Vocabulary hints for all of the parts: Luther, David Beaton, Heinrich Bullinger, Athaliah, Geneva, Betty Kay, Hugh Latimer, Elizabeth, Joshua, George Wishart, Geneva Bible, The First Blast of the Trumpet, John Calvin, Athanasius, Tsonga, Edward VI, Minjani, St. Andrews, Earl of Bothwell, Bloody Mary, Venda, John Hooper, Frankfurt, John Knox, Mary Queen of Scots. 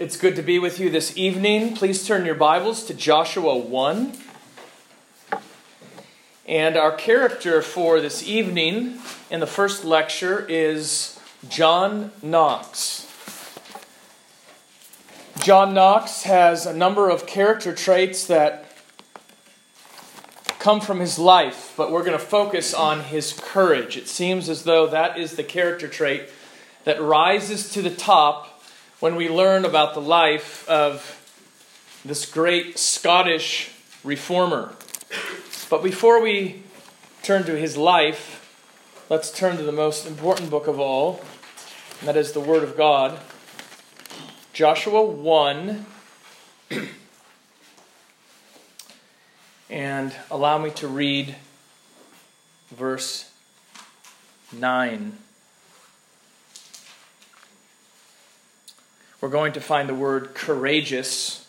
It's good to be with you this evening. Please turn your Bibles to Joshua 1. And our character for this evening in the first lecture is John Knox. John Knox has a number of character traits that come from his life, but we're going to focus on his courage. It seems as though that is the character trait that rises to the top when we learn about the life of this great Scottish reformer. But before we turn to his life, let's turn to the most important book of all, and that is the Word of God. Joshua 1. And allow me to read verse 9. We're going to find the word courageous.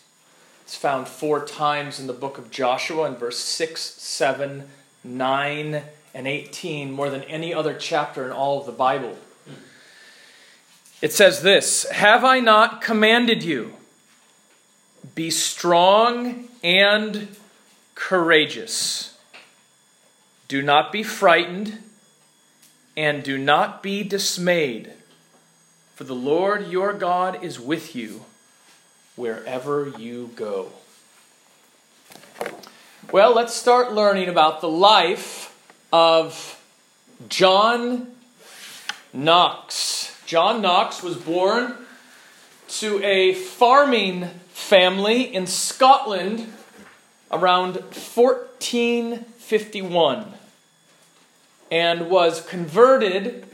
It's found four times in the book of Joshua in verse 6, 7, 9, and 18, more than any other chapter in all of the Bible. It says this, "Have I not commanded you? Be strong and courageous. Do not be frightened and do not be dismayed. For the Lord your God is with you wherever you go." Well, let's start learning about the life of John Knox. John Knox was born to a farming family in Scotland around 1451 and was converted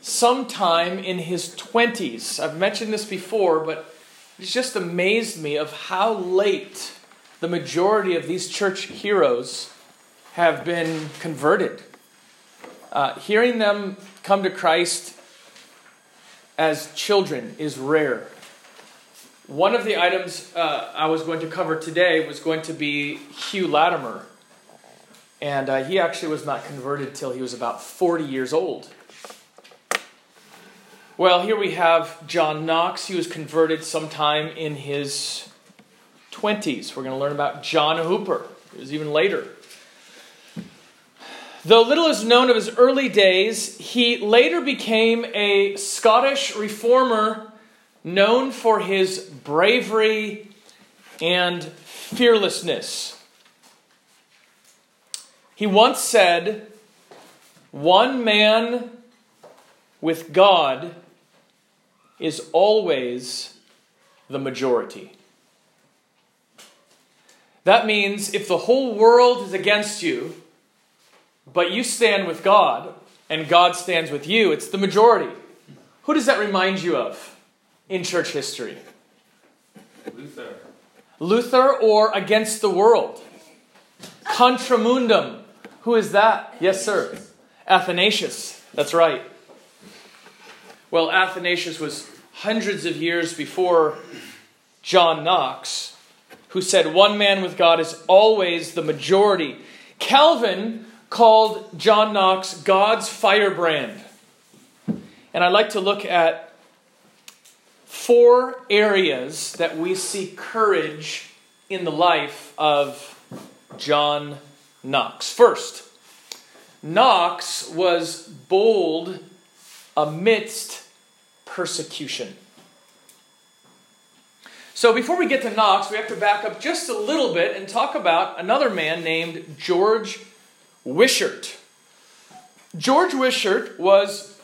sometime in his 20s. I've mentioned this before, but it just amazed me of how late the majority of these church heroes have been converted. Hearing them come to Christ as children is rare. One of the items I was going to cover today was going to be Hugh Latimer. And he actually was not converted till he was about 40 years old. Well, here we have John Knox. He was converted sometime in his 20s. We're going to learn about John Hooper. It was even later. Though little is known of his early days, he later became a Scottish reformer known for his bravery and fearlessness. He once said, "One man with God is always the majority." That means if the whole world is against you, but you stand with God, and God stands with you, it's the majority. Who does that remind you of in church history? Luther. Luther or against the world. Contra mundum. Who is that? Yes, sir. Athanasius. That's right. Well, Athanasius was hundreds of years before John Knox, who said, "One man with God is always the majority." Calvin called John Knox God's firebrand. And I'd like to look at four areas that we see courage in the life of John Knox. First, Knox was bold amidst persecution. So before we get to Knox, we have to back up just a little bit and talk about another man named George Wishart. George Wishart was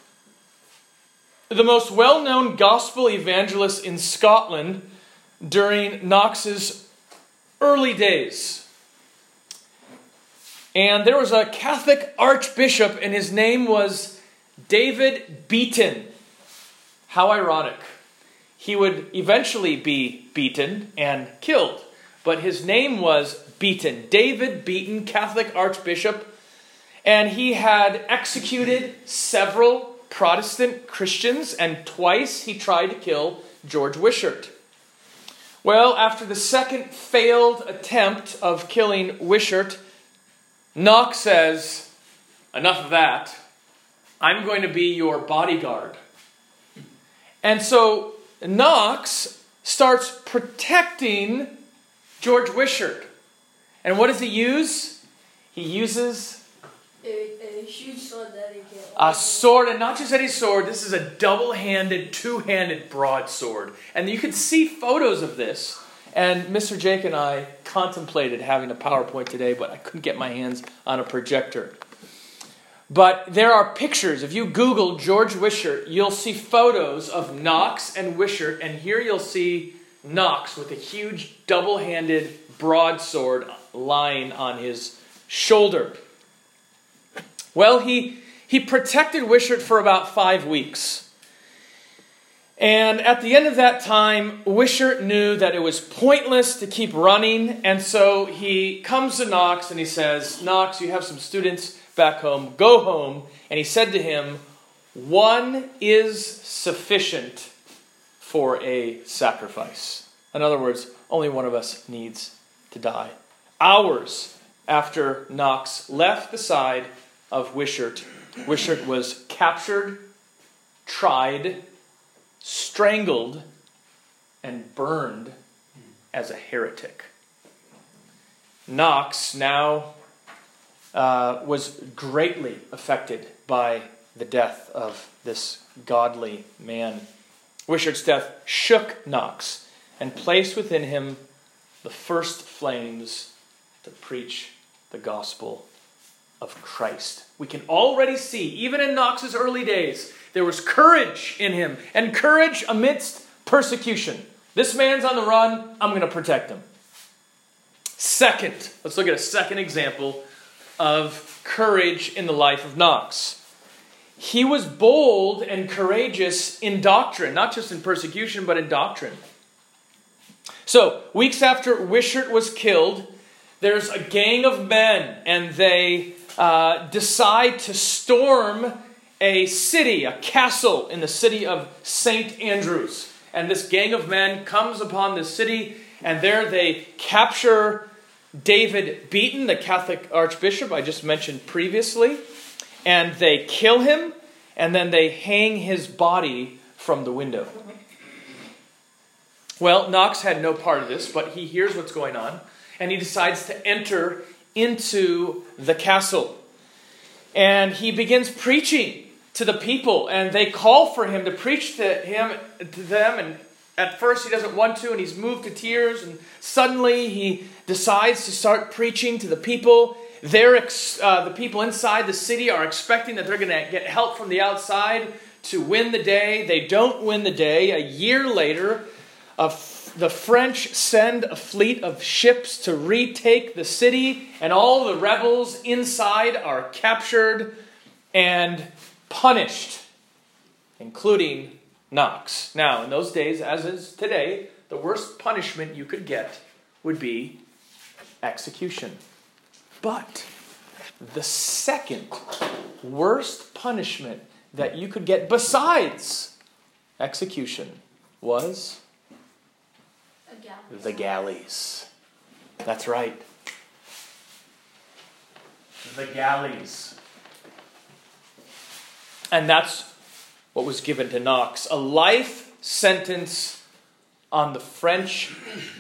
the most well-known gospel evangelist in Scotland during Knox's early days. And there was a Catholic archbishop, and his name was David Beaton. How ironic. He would eventually be beaten and killed, but his name was Beaton. David Beaton, Catholic archbishop, and he had executed several Protestant Christians, and twice he tried to kill George Wishart. Well, after the second failed attempt of killing Wishart, Knox says, "Enough of that. I'm going to be your bodyguard." And so Knox starts protecting George Wishart. And what does he use? He uses a huge sword that he can. A sword, and not just any sword. This is a double-handed, two-handed broadsword. And you can see photos of this. And Mr. Jake and I contemplated having a PowerPoint today, but I couldn't get my hands on a projector. But there are pictures. If you Google George Wishart, you'll see photos of Knox and Wishart. And here you'll see Knox with a huge double-handed broadsword lying on his shoulder. Well, he protected Wishart for about 5 weeks. And at the end of that time, Wishart knew that it was pointless to keep running. And so he comes to Knox and he says, "Knox, you have some students back home. Go home." And he said to him, "One is sufficient for a sacrifice." In other words, only one of us needs to die. Hours after Knox left the side of Wishart, Wishart was captured, tried, strangled, and burned as a heretic. Knox now was greatly affected by the death of this godly man. Wishart's death shook Knox and placed within him the first flames to preach the gospel of Christ. We can already see, even in Knox's early days, there was courage in him, and courage amidst persecution. This man's on the run, I'm going to protect him. Second, let's look at a second example of courage in the life of Knox. He was bold and courageous in doctrine, not just in persecution, but in doctrine. So, weeks after Wishart was killed, there's a gang of men, and they decide to storm a city, a castle in the city of St. Andrews. And this gang of men comes upon the city, and there they capture David Beaton, the Catholic archbishop I just mentioned previously, and they kill him, and then they hang his body from the window. Well, Knox had no part of this, but he hears what's going on, and he decides to enter into the castle. And he begins preaching to the people, and they call for him to preach to them, and at first he doesn't want to, and he's moved to tears, and suddenly he decides to start preaching to the people. The people inside the city are expecting that they're going to get help from the outside to win the day. They don't win the day. A year later, the French send a fleet of ships to retake the city, and all the rebels inside are captured and punished, including Knox. Now, in those days, as is today, the worst punishment you could get would be execution. But the second worst punishment that you could get besides execution was the galleys. That's right. The galleys. And that's what was given to Knox. A life sentence on the French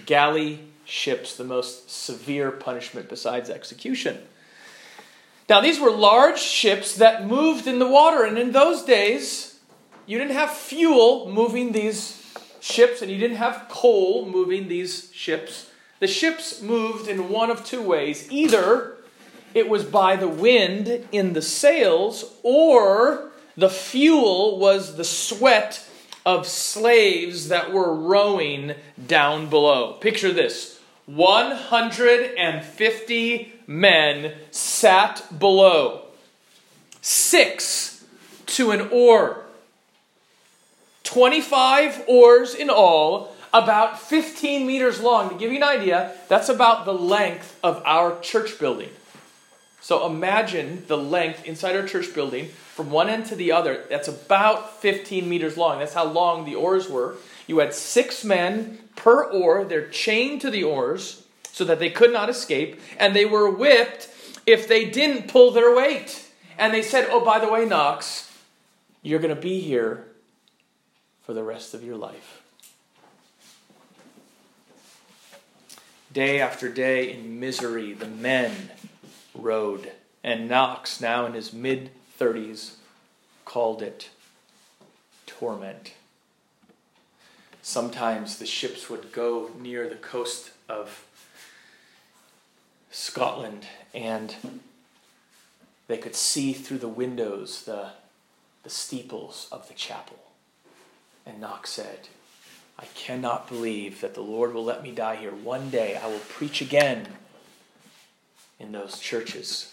galley ships, the most severe punishment besides execution. Now, these were large ships that moved in the water, and in those days, you didn't have fuel moving these ships, and you didn't have coal moving these ships. The ships moved in one of two ways. Either it was by the wind in the sails, or the fuel was the sweat of slaves that were rowing down below. Picture this. 150 men sat below. 6 to an oar. 25 oars in all, about 15 meters long. To give you an idea, that's about the length of our church building. So imagine the length inside our church building from one end to the other. That's about 15 meters long. That's how long the oars were. You had 6 men per oar. They're chained to the oars so that they could not escape. And they were whipped if they didn't pull their weight. And they said, "Oh, by the way, Knox, you're going to be here for the rest of your life." Day after day in misery, the men rode, and Knox, now in his mid-30s, called it torment. Sometimes the ships would go near the coast of Scotland, and they could see through the windows the steeples of the chapel. And Knox said, I cannot believe that the Lord will let me die here. One day I will preach again in those churches.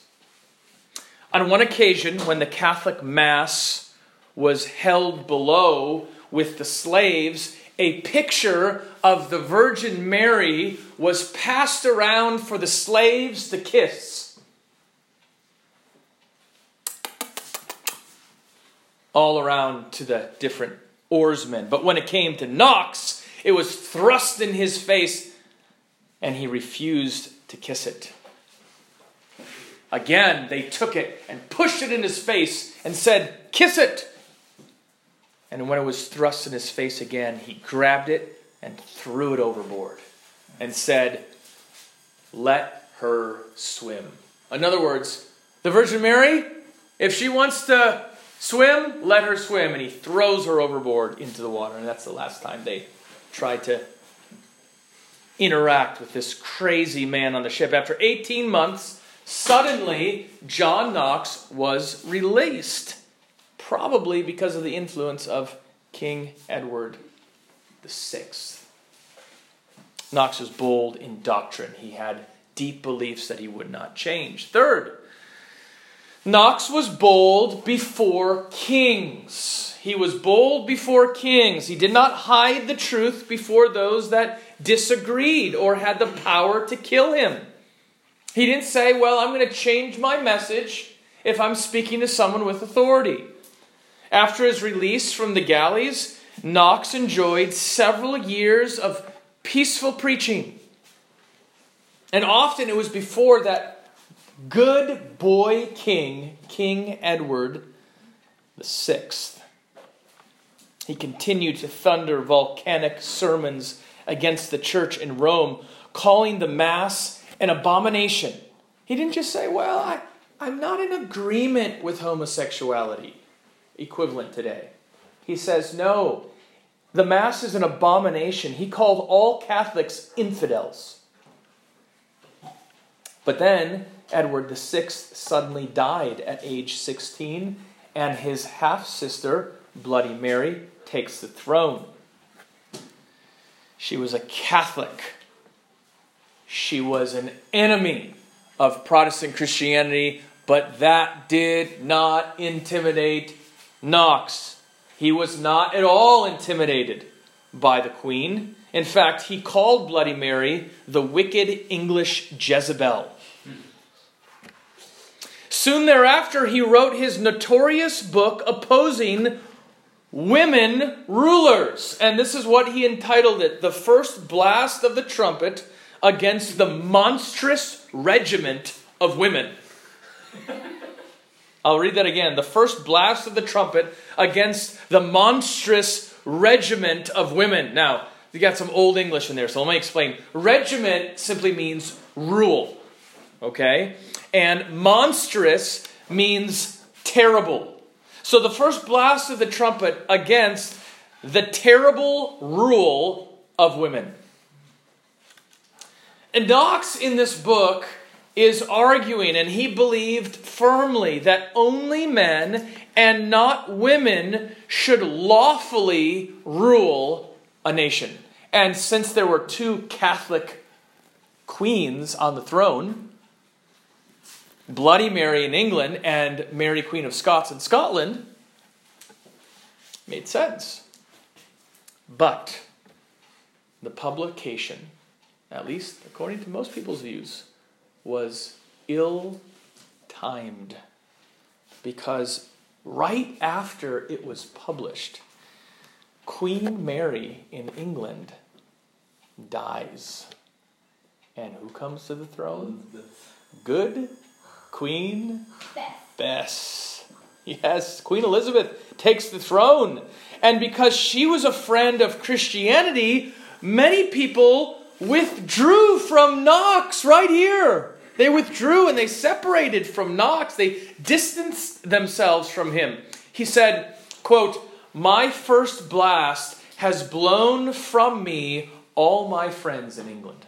On one occasion, when the Catholic Mass was held below with the slaves, a picture of the Virgin Mary was passed around for the slaves to kiss. All around to the different oarsmen. But when it came to Knox, it was thrust in his face, and he refused to kiss it. Again, they took it and pushed it in his face and said, kiss it. And when it was thrust in his face again, he grabbed it and threw it overboard and said, let her swim. In other words, the Virgin Mary, if she wants to swim, let her swim. And he throws her overboard into the water. And that's the last time they tried to interact with this crazy man on the ship. After 18 months, suddenly, John Knox was released, probably because of the influence of King Edward VI. Knox was bold in doctrine. He had deep beliefs that he would not change. Third, Knox was bold before kings. He was bold before kings. He did not hide the truth before those that disagreed or had the power to kill him. He didn't say, well, I'm going to change my message if I'm speaking to someone with authority. After his release from the galleys, Knox enjoyed several years of peaceful preaching. And often it was before that good boy king, King Edward VI. He continued to thunder volcanic sermons against the church in Rome, calling the Mass an abomination. He didn't just say, well, I'm not in agreement with homosexuality, equivalent today. He says, no, the Mass is an abomination. He called all Catholics infidels. But then Edward VI suddenly died at age 16, and his half-sister, Bloody Mary, takes the throne. She was a Catholic. She was an enemy of Protestant Christianity, but that did not intimidate Knox. He was not at all intimidated by the Queen. In fact, he called Bloody Mary the wicked English Jezebel. Soon thereafter, he wrote his notorious book opposing women rulers. And this is what he entitled it, The First Blast of the Trumpet, against the monstrous regiment of women. I'll read that again. The First Blast of the Trumpet against the monstrous regiment of women. Now, you got some old English in there, so let me explain. Regiment simply means rule, okay? And monstrous means terrible. So the First Blast of the Trumpet against the terrible rule of women. And Knox in this book is arguing, and he believed firmly, that only men and not women should lawfully rule a nation. And since there were two Catholic queens on the throne, Bloody Mary in England and Mary Queen of Scots in Scotland, made sense. But the publication, at least according to most people's views, was ill-timed, because right after it was published, Queen Mary in England dies. And who comes to the throne? Good Queen Bess. Yes, Queen Elizabeth takes the throne. And because she was a friend of Christianity, many people withdrew from Knox right here. They withdrew and they separated from Knox. They distanced themselves from him. He said, quote, "My first blast has blown from me all my friends in England."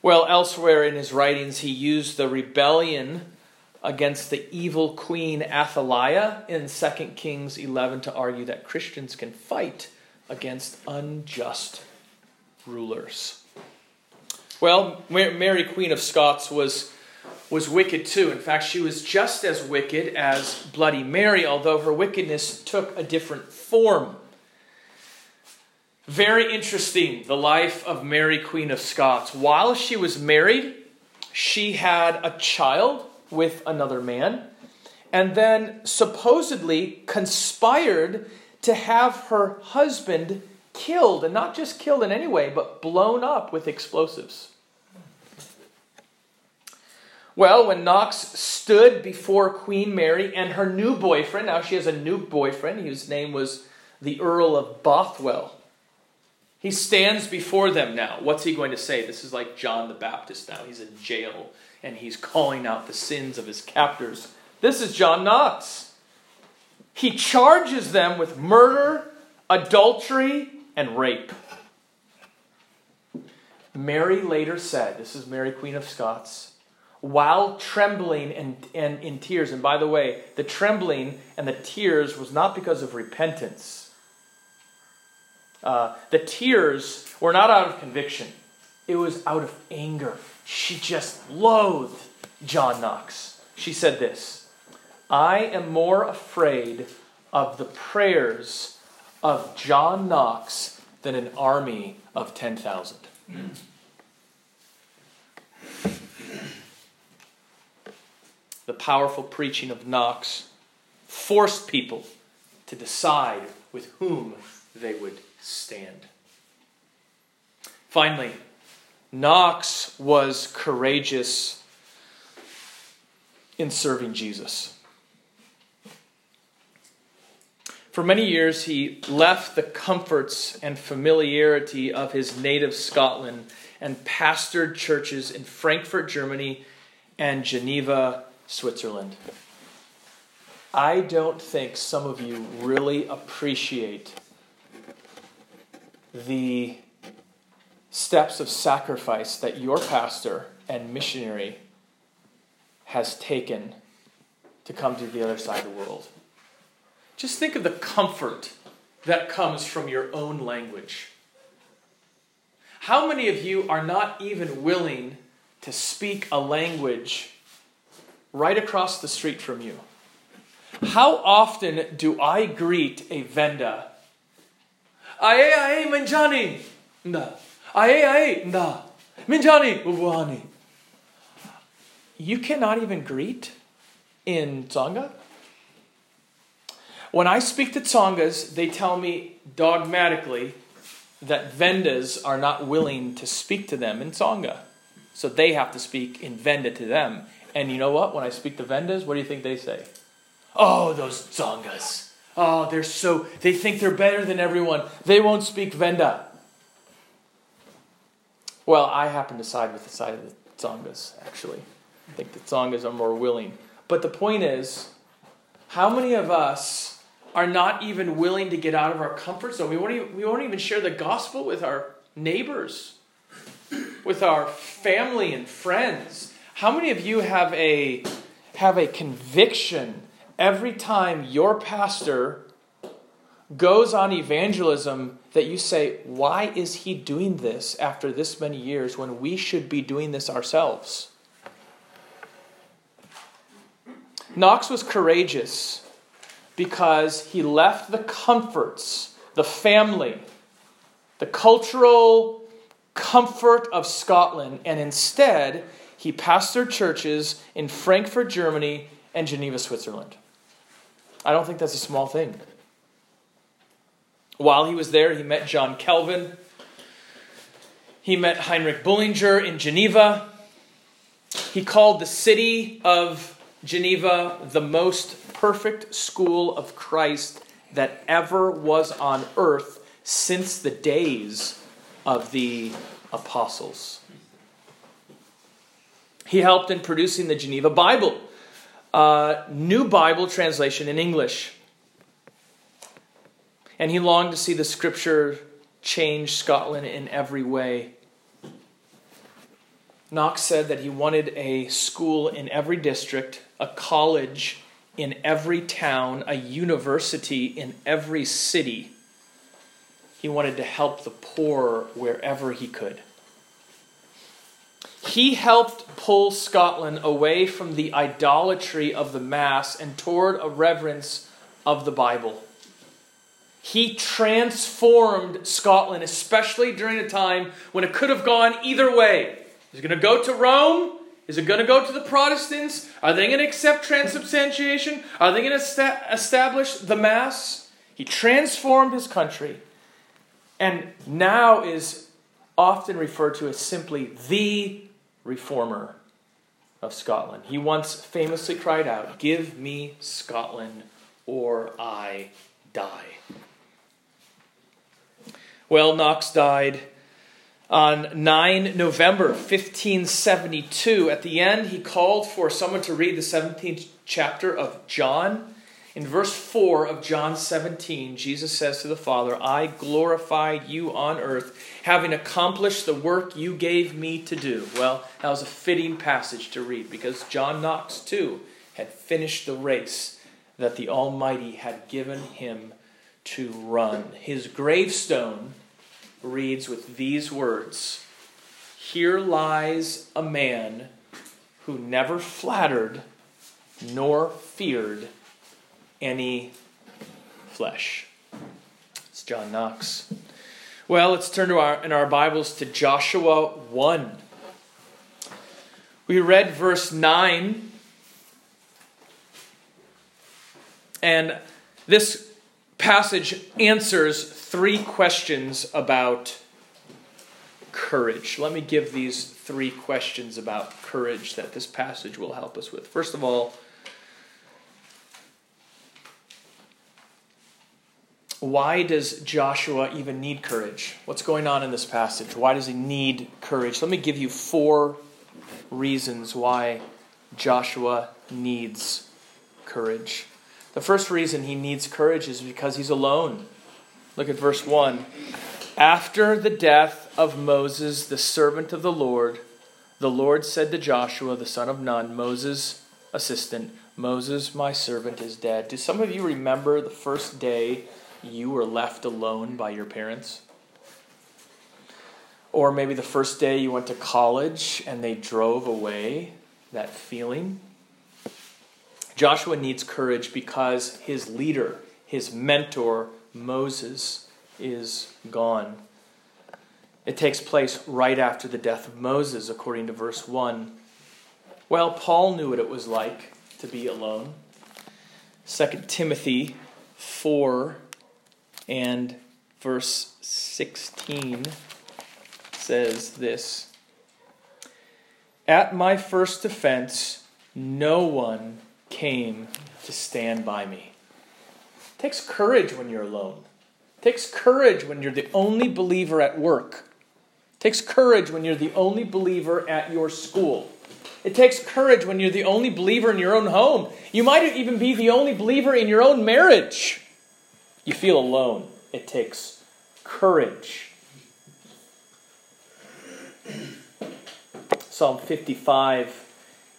Well, elsewhere in his writings, he used the rebellion against the evil queen Athaliah in 2 Kings 11 to argue that Christians can fight against unjust rulers. Well, Mary Queen of Scots was wicked too. In fact, she was just as wicked as Bloody Mary, although her wickedness took a different form. Very interesting, the life of Mary Queen of Scots. While she was married, she had a child with another man, and then supposedly conspired to have her husband killed, and not just killed in any way, but blown up with explosives. Well, when Knox stood before Queen Mary and her new boyfriend, now she has a new boyfriend whose name was the Earl of Bothwell. He stands before them now. What's he going to say? This is like John the Baptist now. He's in jail and he's calling out the sins of his captors. This is John Knox. He charges them with murder, adultery, and rape. Mary later said, this is Mary Queen of Scots, while trembling and in tears. And by the way, the trembling and the tears was not because of repentance. The tears were not out of conviction. It was out of anger. She just loathed John Knox. She said this, "I am more afraid of the prayers of John Knox than an army of 10,000. The powerful preaching of Knox forced people to decide with whom they would stand. Finally, Knox was courageous in serving Jesus. For many years, he left the comforts and familiarity of his native Scotland and pastored churches in Frankfurt, Germany, and Geneva, Switzerland. I don't think some of you really appreciate the steps of sacrifice that your pastor and missionary has taken to come to the other side of the world. Just think of the comfort that comes from your own language. How many of you are not even willing to speak a language right across the street from you? How often do I greet a Venda? Aye, aye, Minjani. Nda. Aye, aye, nda. Minjani, uvuani. You cannot even greet in Tsonga. When I speak to Tsongas, they tell me dogmatically that Vendas are not willing to speak to them in Tsonga. So they have to speak in Venda to them. And you know what? When I speak to Vendas, what do you think they say? Oh, those Tsongas. Oh, they think they're better than everyone. They won't speak Venda. Well, I happen to side with the side of the Tsongas, actually. I think the Tsongas are more willing. But the point is, how many of us are not even willing to get out of our comfort zone? We won't even share the gospel with our neighbors, with our family and friends. How many of you have a conviction every time your pastor goes on evangelism that you say, why is he doing this after this many years when we should be doing this ourselves? Knox was courageous because he left the comforts, the family, the cultural comfort of Scotland, and instead he pastored churches in Frankfurt, Germany, and Geneva, Switzerland. I don't think that's a small thing. While he was there, he met John Calvin. He met Heinrich Bullinger in Geneva. He called the city of Geneva the most perfect school of Christ that ever was on earth since the days of the apostles. He helped in producing the Geneva Bible, a new Bible translation in English. And he longed to see the Scripture change Scotland in every way. Knox said that he wanted a school in every district, a college in every town, a university in every city. He wanted to help the poor wherever he could. He helped pull Scotland away from the idolatry of the Mass and toward a reverence of the Bible. He transformed Scotland, especially during a time when it could have gone either way. Is it going to go to Rome? Is it going to go to the Protestants? Are they going to accept transubstantiation? Are they going to establish the Mass? He transformed his country and now is often referred to as simply the reformer of Scotland. He once famously cried out, "Give me Scotland or I die." Well, Knox died on 9 November 1572. At the end, he called for someone to read the 17th chapter of John. In verse 4 of John 17, Jesus says to the Father, "I glorified you on earth, having accomplished the work you gave me to do." Well, that was a fitting passage to read because John Knox, too, had finished the race that the Almighty had given him to run. His gravestone reads with these words, "Here lies a man who never flattered nor feared any flesh." It's John Knox. Well, let's turn in our Bibles to Joshua 1. We read verse 9, and this passage answers three questions about courage. Let me give these three questions about courage that this passage will help us with. First of all, why does Joshua even need courage? What's going on in this passage? Why does he need courage? Let me give you four reasons why Joshua needs courage. The first reason he needs courage is because he's alone. Look at verse 1. "After the death of Moses, the servant of the Lord said to Joshua, the son of Nun, Moses' assistant, 'Moses, my servant, is dead.'" Do some of you remember the first day you were left alone by your parents? Or maybe the first day you went to college and they drove away, that feeling? Joshua needs courage because his leader, his mentor, Moses is gone. It takes place right after the death of Moses, according to verse 1. Well, Paul knew what it was like to be alone. 2 Timothy 4 and verse 16 says this, "At my first defense, no one came to stand by me." It takes courage when you're alone. It takes courage when you're the only believer at work. It takes courage when you're the only believer at your school. It takes courage when you're the only believer in your own home. You might even be the only believer in your own marriage. You feel alone. It takes courage. Psalm 55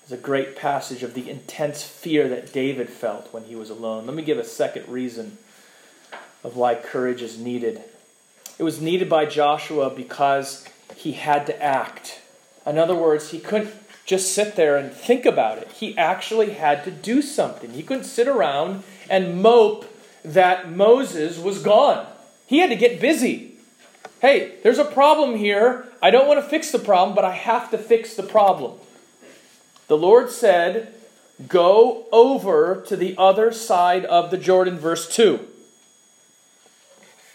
is a great passage of the intense fear that David felt when he was alone. Let me give a second reason of why courage is needed. It was needed by Joshua because he had to act. In other words, he couldn't just sit there and think about it. He actually had to do something. He couldn't sit around and mope that Moses was gone. He had to get busy. Hey, there's a problem here. I don't want to fix the problem, but I have to fix the problem. The Lord said, "Go over to the other side of the Jordan," verse 2.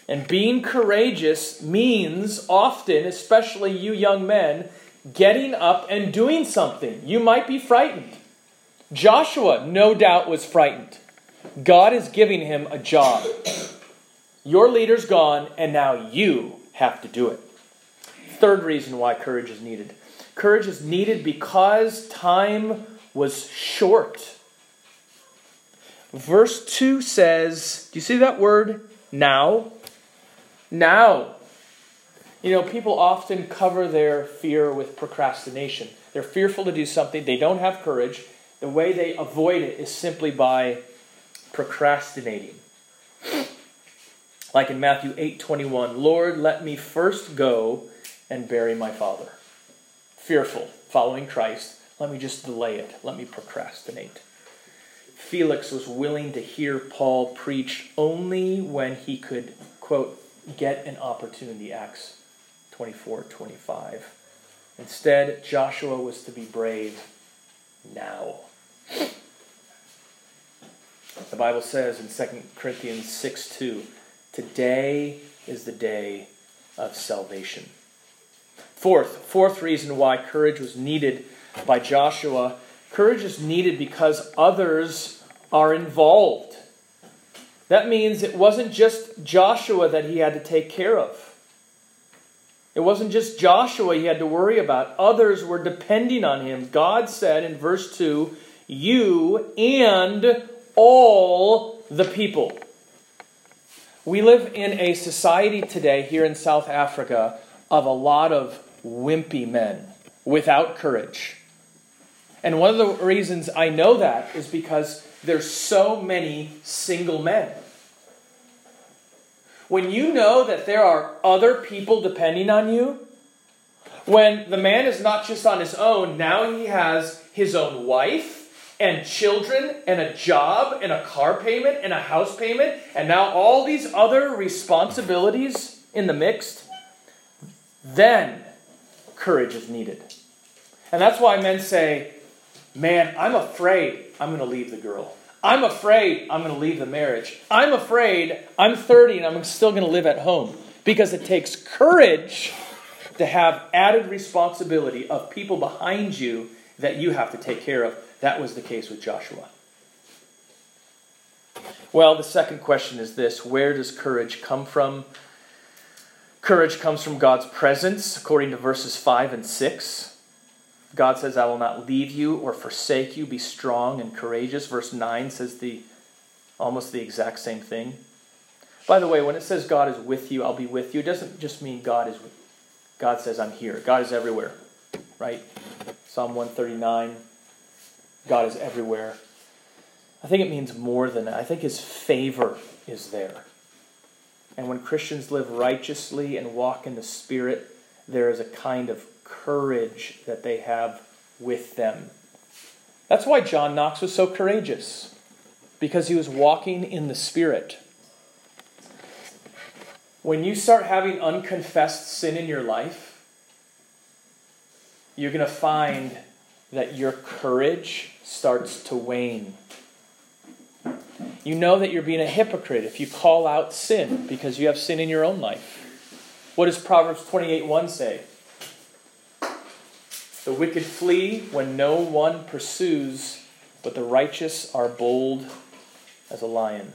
And being courageous means often, especially you young men, getting up and doing something. You might be frightened. Joshua, no doubt, was frightened. God is giving him a job. Your leader's gone, and now you have to do it. Third reason why courage is needed. Courage is needed because time was short. Verse 2 says, do you see that word? Now. Now. You know, people often cover their fear with procrastination. They're fearful to do something. They don't have courage. The way they avoid it is simply by procrastinating. Like in Matthew 8:21, Lord, let me first go and bury my father. Fearful, following Christ. Let me just delay it. Let me procrastinate. Felix was willing to hear Paul preach only when he could, quote, get an opportunity, Acts 24:25. Instead, Joshua was to be brave now. The Bible says in 2 Corinthians 6:2, today is the day of salvation. Fourth reason why courage was needed by Joshua. Courage is needed because others are involved. That means it wasn't just Joshua that he had to take care of. It wasn't just Joshua he had to worry about. Others were depending on him. God said in verse 2, you and all the people. We live in a society today here in South Africa of a lot of wimpy men without courage. And one of the reasons I know that is because there's so many single men. When you know that there are other people depending on you, when the man is not just on his own, now he has his own wife and children and a job and a car payment and a house payment and now all these other responsibilities in the mix, then courage is needed. And that's why men say, man, I'm afraid I'm going to leave the girl. I'm afraid I'm going to leave the marriage. I'm afraid I'm 30 and I'm still going to live at home. Because it takes courage to have added responsibility of people behind you that you have to take care of. That was the case with Joshua. Well, the second question is this. Where does courage come from? Courage comes from God's presence, according to verses 5 and 6. God says, I will not leave you or forsake you. Be strong and courageous. Verse 9 says almost the exact same thing. By the way, when it says God is with you, I'll be with you, it doesn't just mean God says I'm here. God is everywhere, right? Psalm 139, God is everywhere. I think it means more than that. I think his favor is there. And when Christians live righteously and walk in the Spirit, there is a kind of courage that they have with them. That's why John Knox was so courageous, because he was walking in the Spirit. When you start having unconfessed sin in your life, you're going to find that your courage starts to wane. You know that you're being a hypocrite if you call out sin because you have sin in your own life. What does Proverbs 28:1 say? The wicked flee when no one pursues, but the righteous are bold as a lion.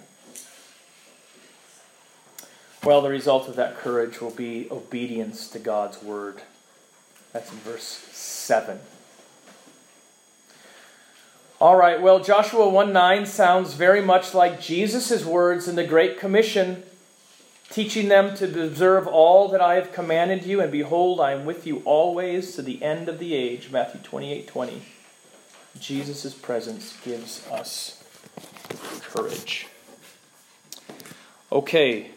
Well, the result of that courage will be obedience to God's word. That's in verse 7. All right, well, Joshua 1:9 sounds very much like Jesus' words in the Great Commission, teaching them to observe all that I have commanded you, and behold, I am with you always to the end of the age. Matthew 28:20. Jesus' presence gives us courage. Okay,